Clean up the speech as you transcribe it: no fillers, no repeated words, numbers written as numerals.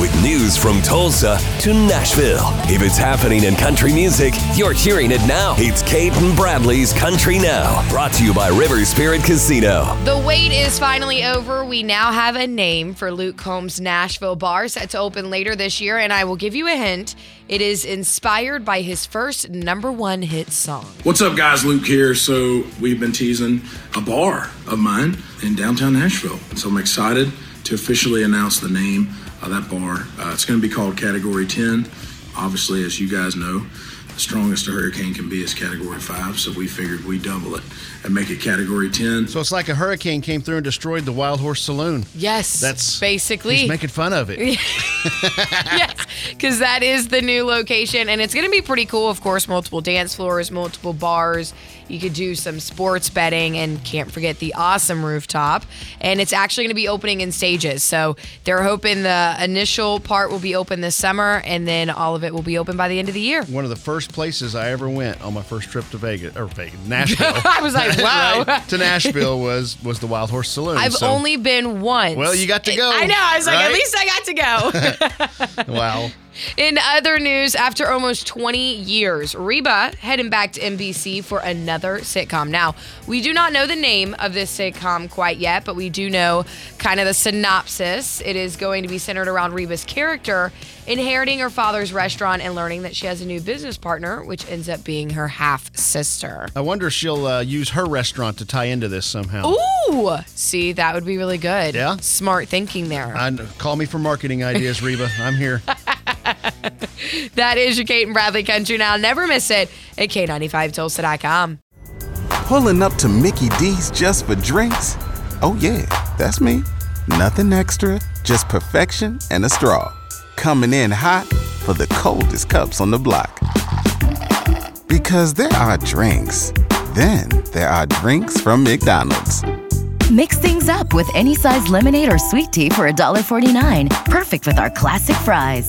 With news from Tulsa to Nashville. If it's happening in country music, you're hearing it now. It's Cait and Bradley's Country Now, brought to you by River Spirit Casino. The wait is finally over. We now have a name for Luke Combs' Nashville bar set to open later this year, and I will give you a hint. It is inspired by his first #1 hit song. What's up, guys? Luke here. So we've been teasing a bar of mine in downtown Nashville. So I'm excited to officially announce the name of that bar. It's going to be called Category 10. Obviously, as you guys know, the strongest a hurricane can be is Category 5, so we figured we'd double it and make it Category 10. So it's like a hurricane came through and destroyed the Wild Horse Saloon. Yes, that's basically. He's making fun of it. Yes, because that is the new location, and it's going to be pretty cool. Of course, multiple dance floors, multiple bars. You could do some sports betting, and can't forget the awesome rooftop. And it's actually going to be opening in stages. So they're hoping the initial part will be open this summer, and then all of it will be open by the end of the year. One of the first places I ever went on my first trip to Nashville. I was like, wow. Right, to Nashville was the Wild Horse Saloon. I've only been once. Well, you got to go. I know. I was like, right? At least I got to go. Wow. In other news, after almost 20 years, Reba heading back to NBC for another sitcom. Now, we do not know the name of this sitcom quite yet, but we do know kind of the synopsis. It is going to be centered around Reba's character inheriting her father's restaurant and learning that she has a new business partner, which ends up being her half-sister. I wonder if she'll use her restaurant to tie into this somehow. Ooh! See, that would be really good. Yeah? Smart thinking there. Call me for marketing ideas, Reba. I'm here. That is your Cait and Bradley Country Now. Never miss it at K95Tulsa.com. Pulling up to Mickey D's just for drinks? Oh, yeah, that's me. Nothing extra, just perfection and a straw. Coming in hot for the coldest cups on the block. Because there are drinks. Then there are drinks from McDonald's. Mix things up with any size lemonade or sweet tea for $1.49. Perfect with our classic fries.